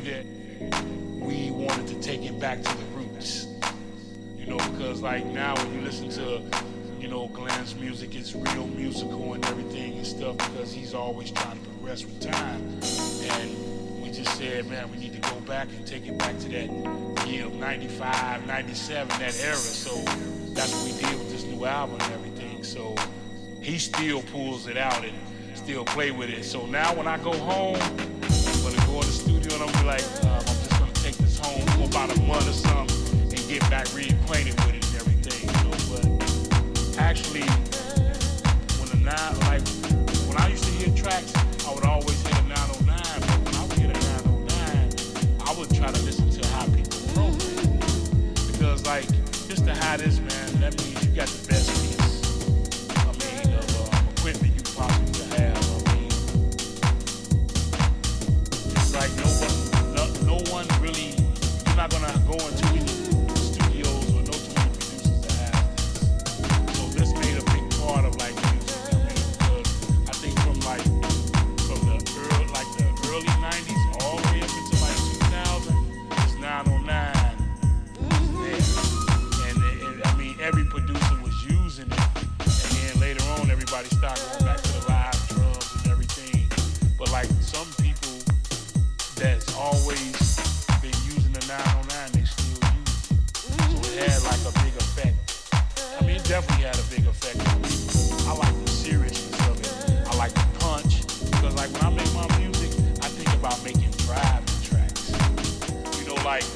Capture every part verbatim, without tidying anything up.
clear that we wanted to take it back to the roots. You know, because like now when you listen to, you know, Glenn's music, it's real musical and everything and stuff, because he's always trying to progress with time. And we just said, man, we need to go back and take it back to that year of ninety-five, ninety-seven, that era. So that's what we did with this new album and everything. So he still pulls it out and still play with it. So now when I go home, I'm gonna go in the studio and I'm gonna be like, um, I'm just gonna take this home for about a month or something and get back reacquainted with it and everything, you know. But actually, when the nine, like when I used to hear tracks, I would always hit a nine oh nine. But when I would hit a nine oh nine, I would try to listen to how people wrote it, because like just to hide this, man, that means you got the best piece. I mean, of uh, equipment you possibly. Like no one, no, no one really, you're not gonna go into any studios or no too many producers to have this. So this made a big part of like music. I mean, I think from like from the early, like the early nineties all the way up into like two thousand, it's nine oh nine. And, and, and I mean, every producer was using it, and then later on everybody started going back to the live drums and everything. But like some people that's always been using the nine oh nine, they still use it. So it had like a big effect. I mean, it definitely had a big effect on me. I like the seriousness of it. I like the punch. Because like when I make my music, I think about making driving tracks. You know, like,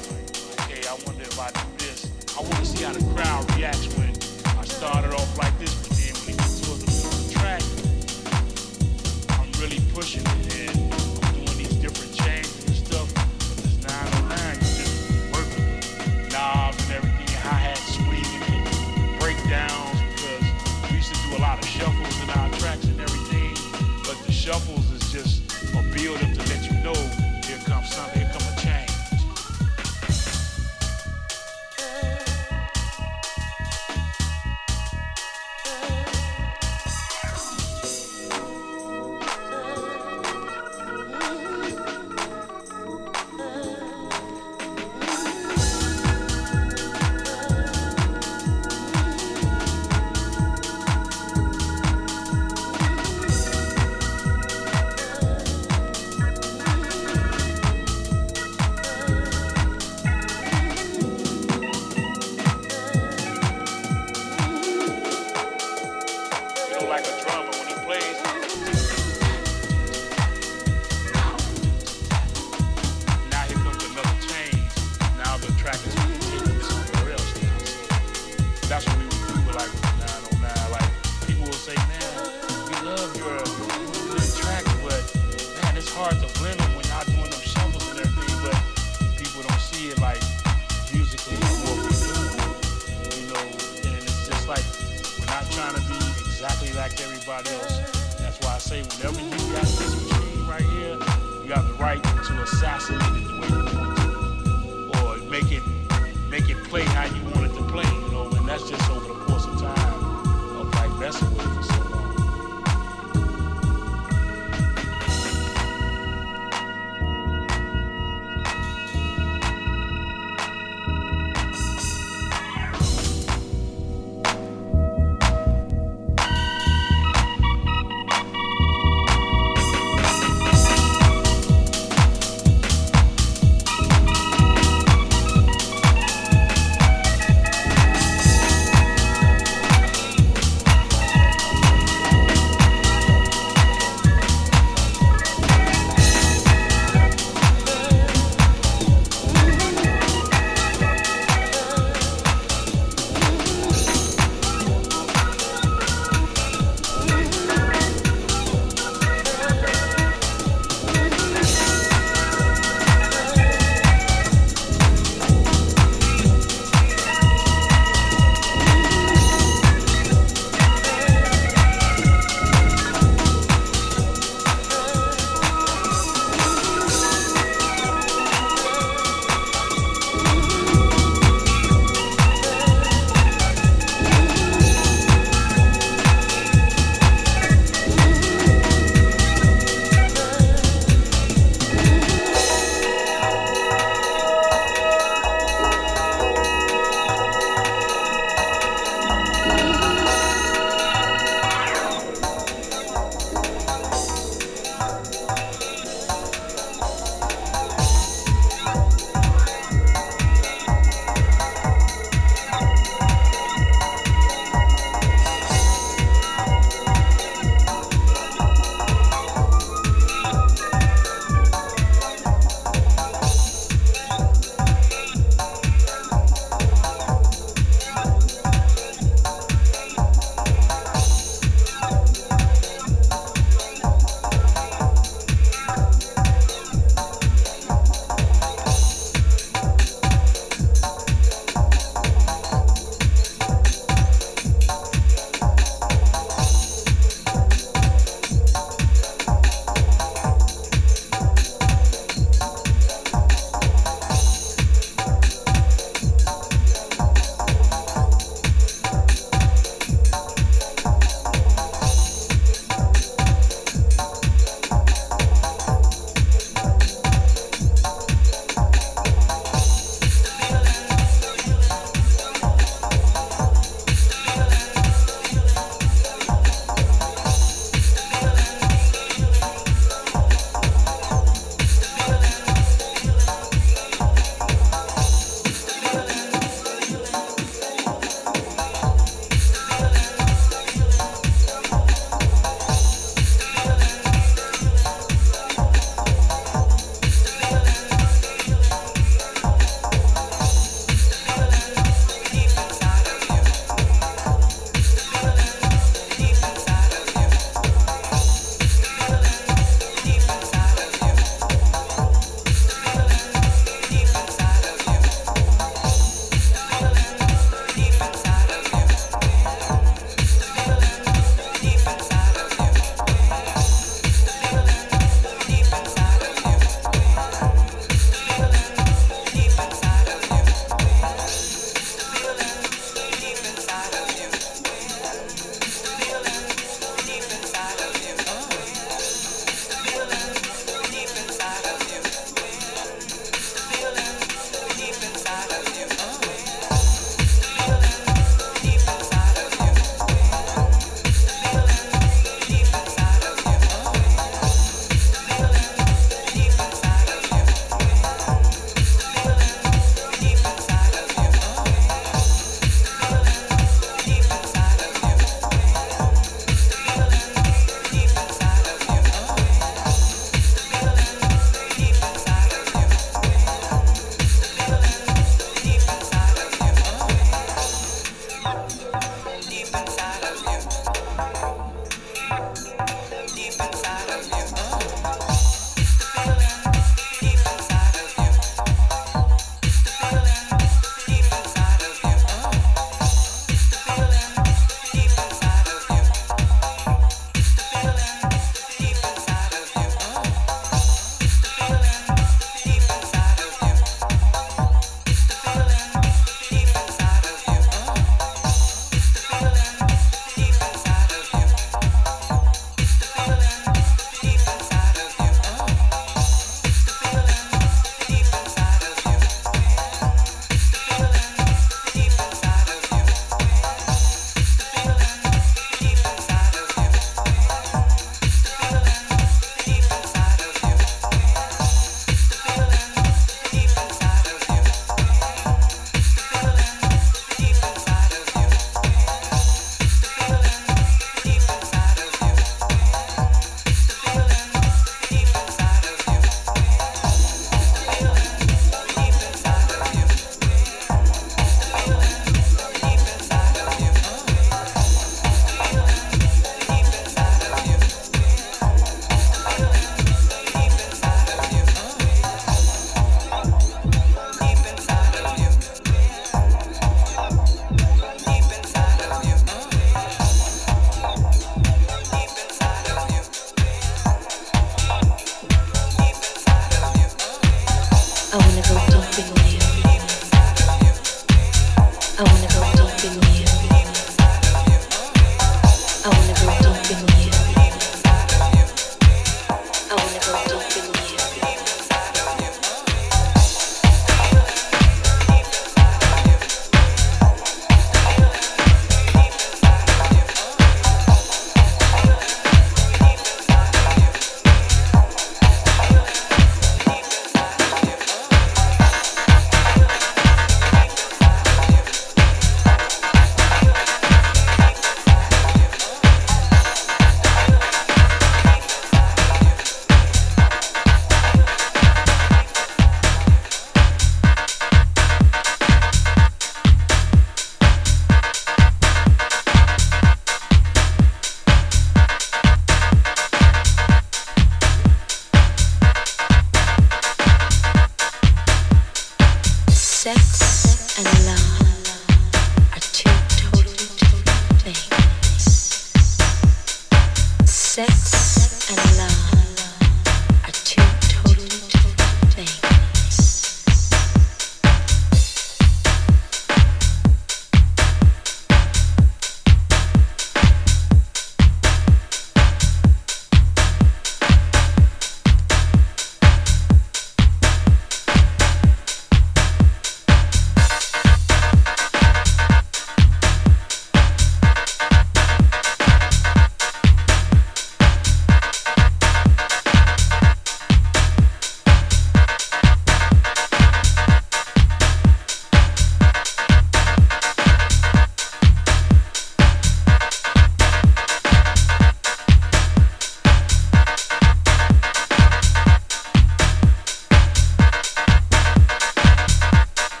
okay, I wonder if I do this. I want to see how the crowd reacts when I started off like this, but then when it gets towards the middle of the track, I'm really pushing it. And different changes and stuff, but this nine oh nine, you just working knobs and everything, hi-hat swinging and breakdowns, because we used to do a lot of shuffles in our tracks and everything, but the shuffles is just a build-up to let you know here comes something, here comes a change.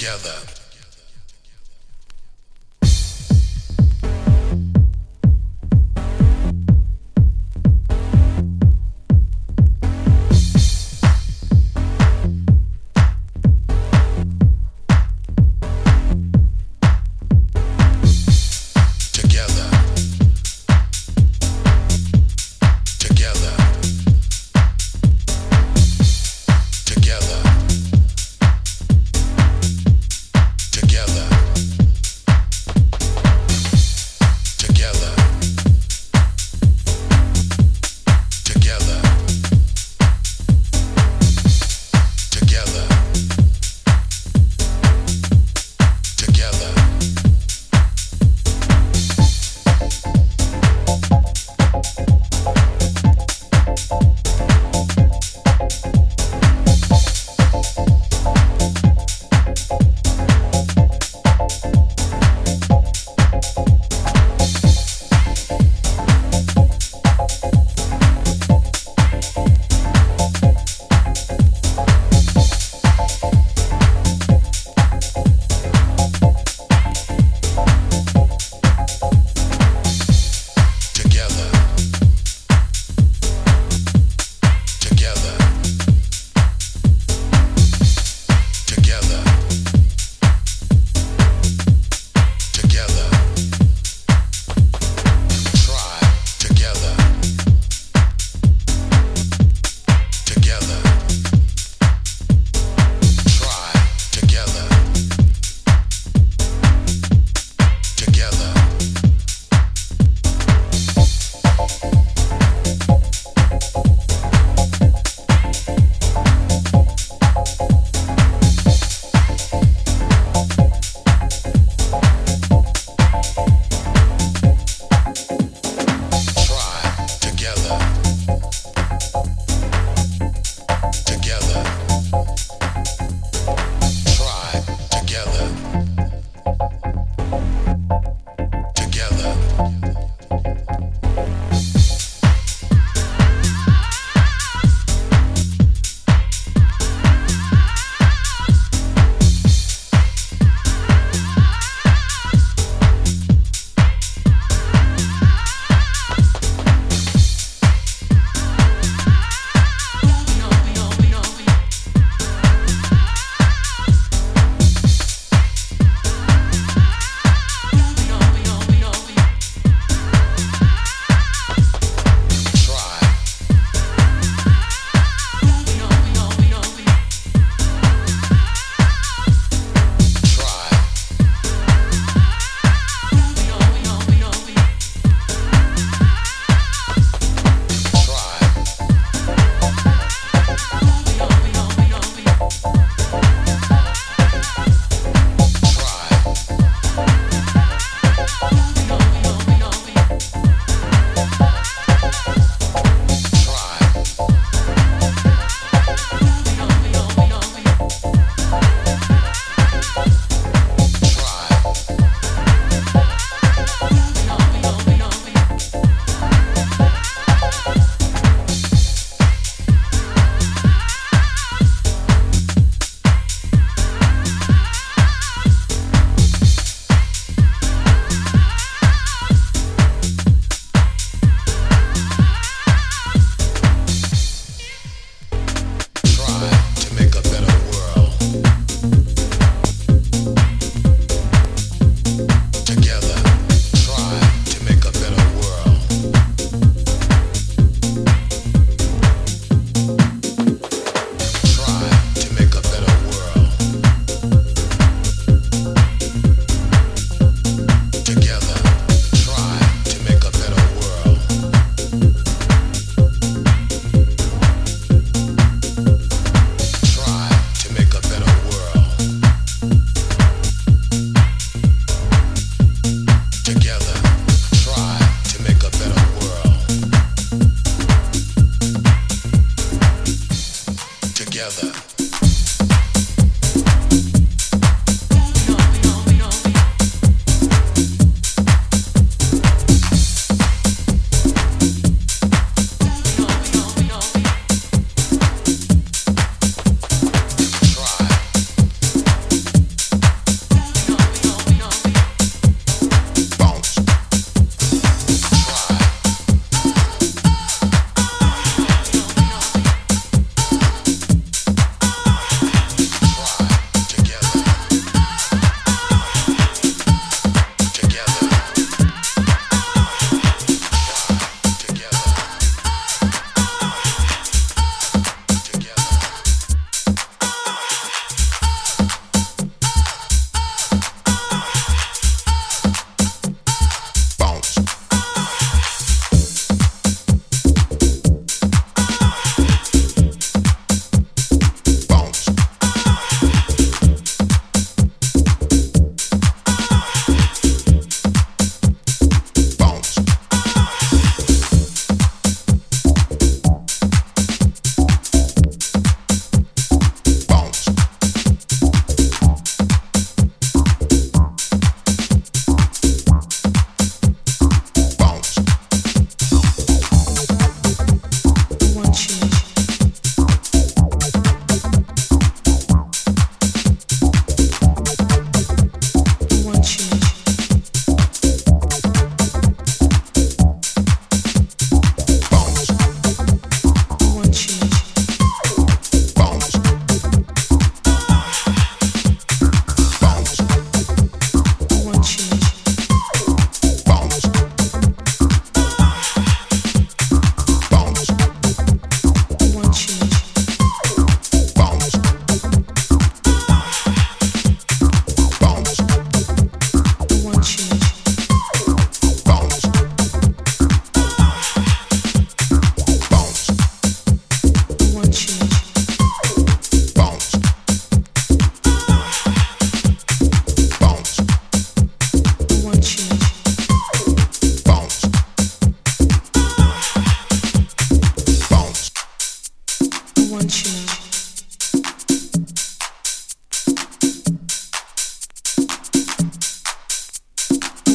together.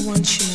want you.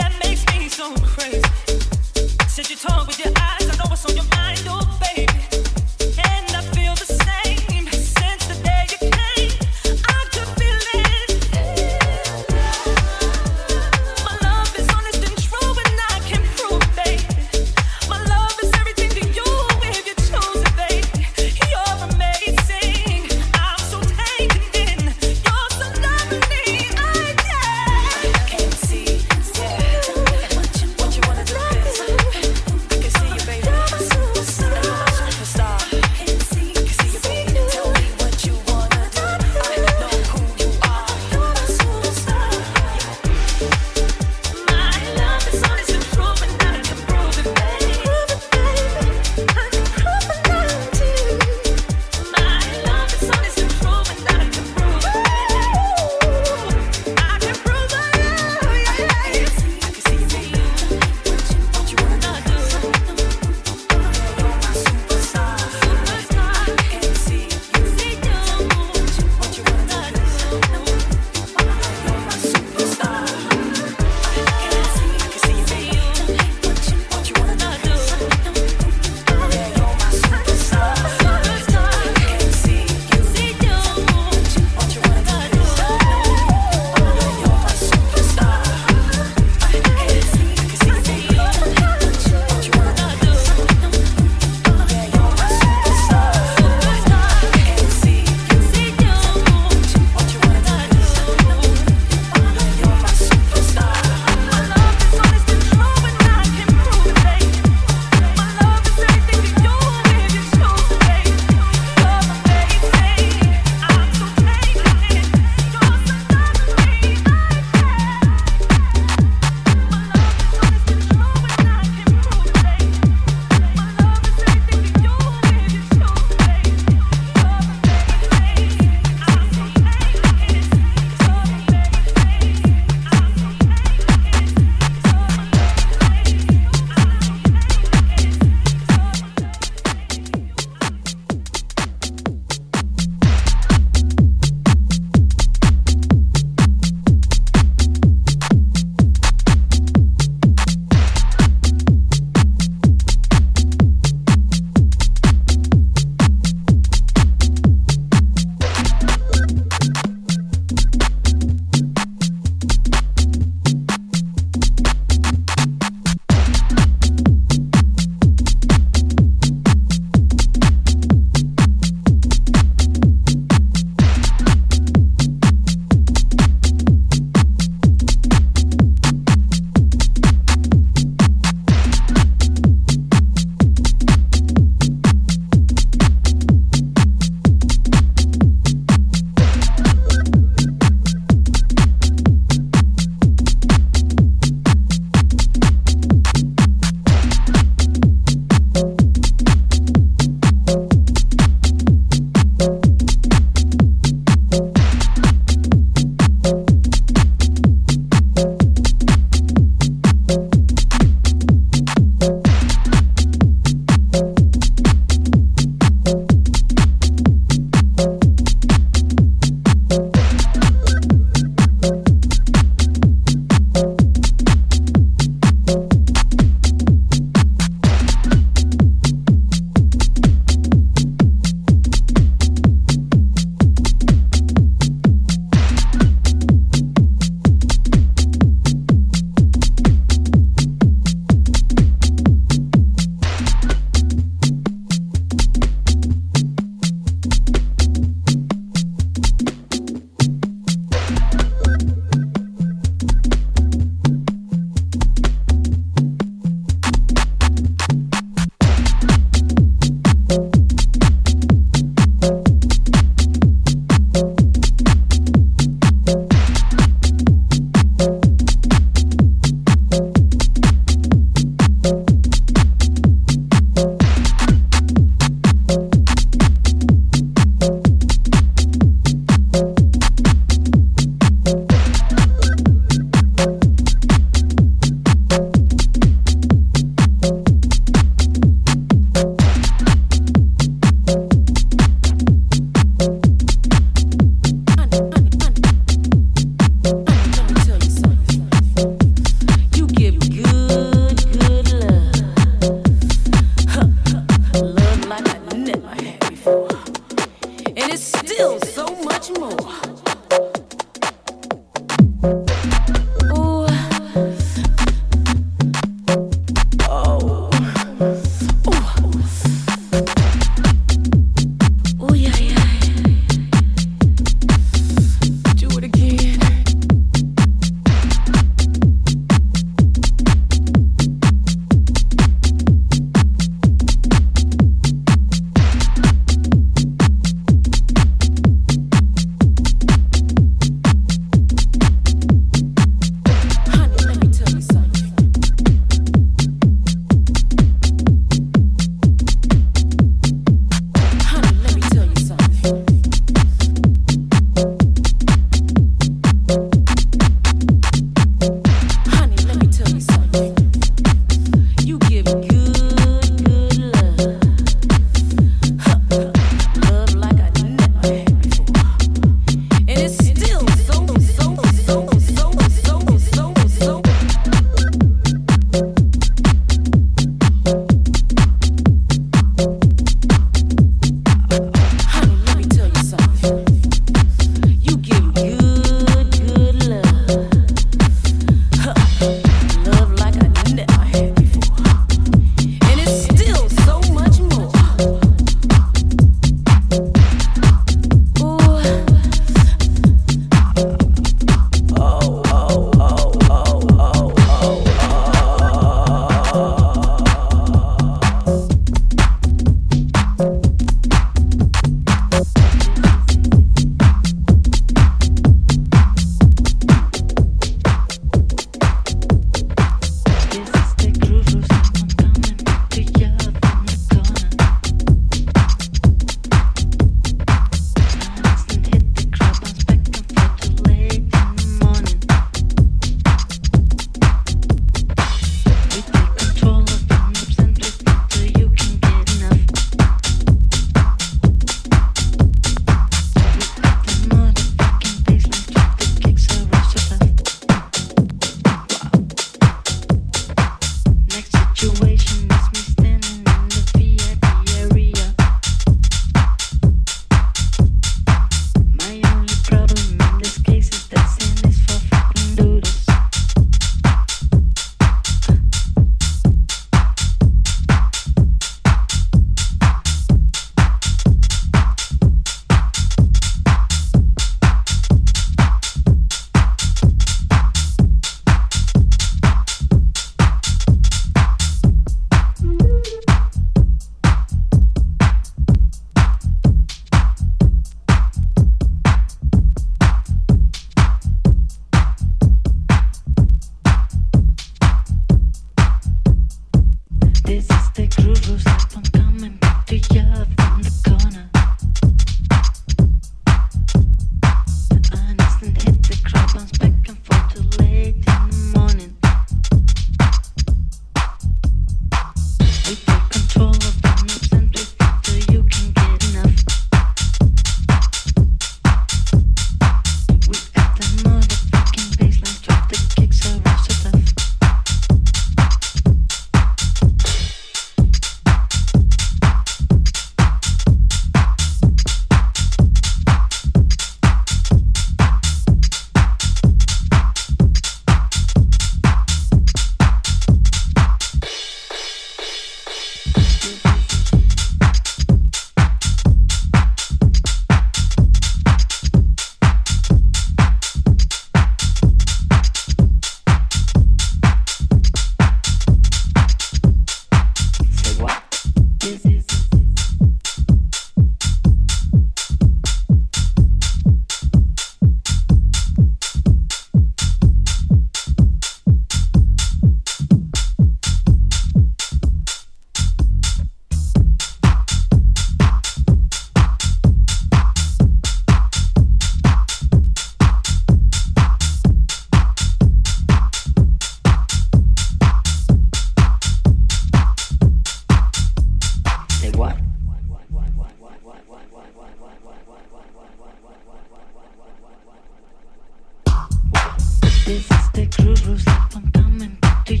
This is the crew, who's like one coming back to you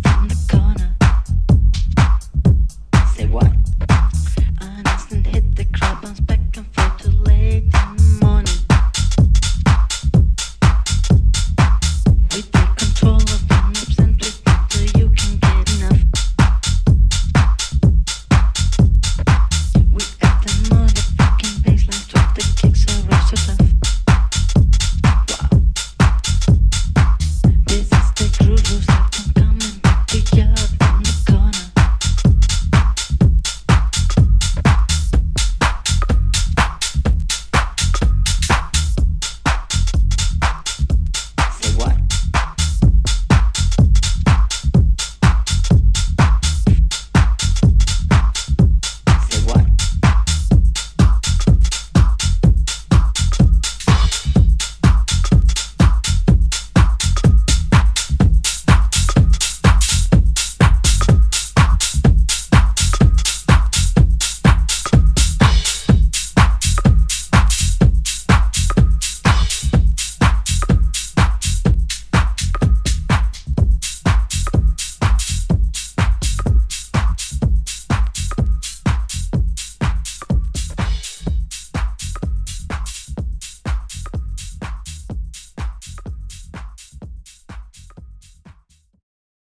from the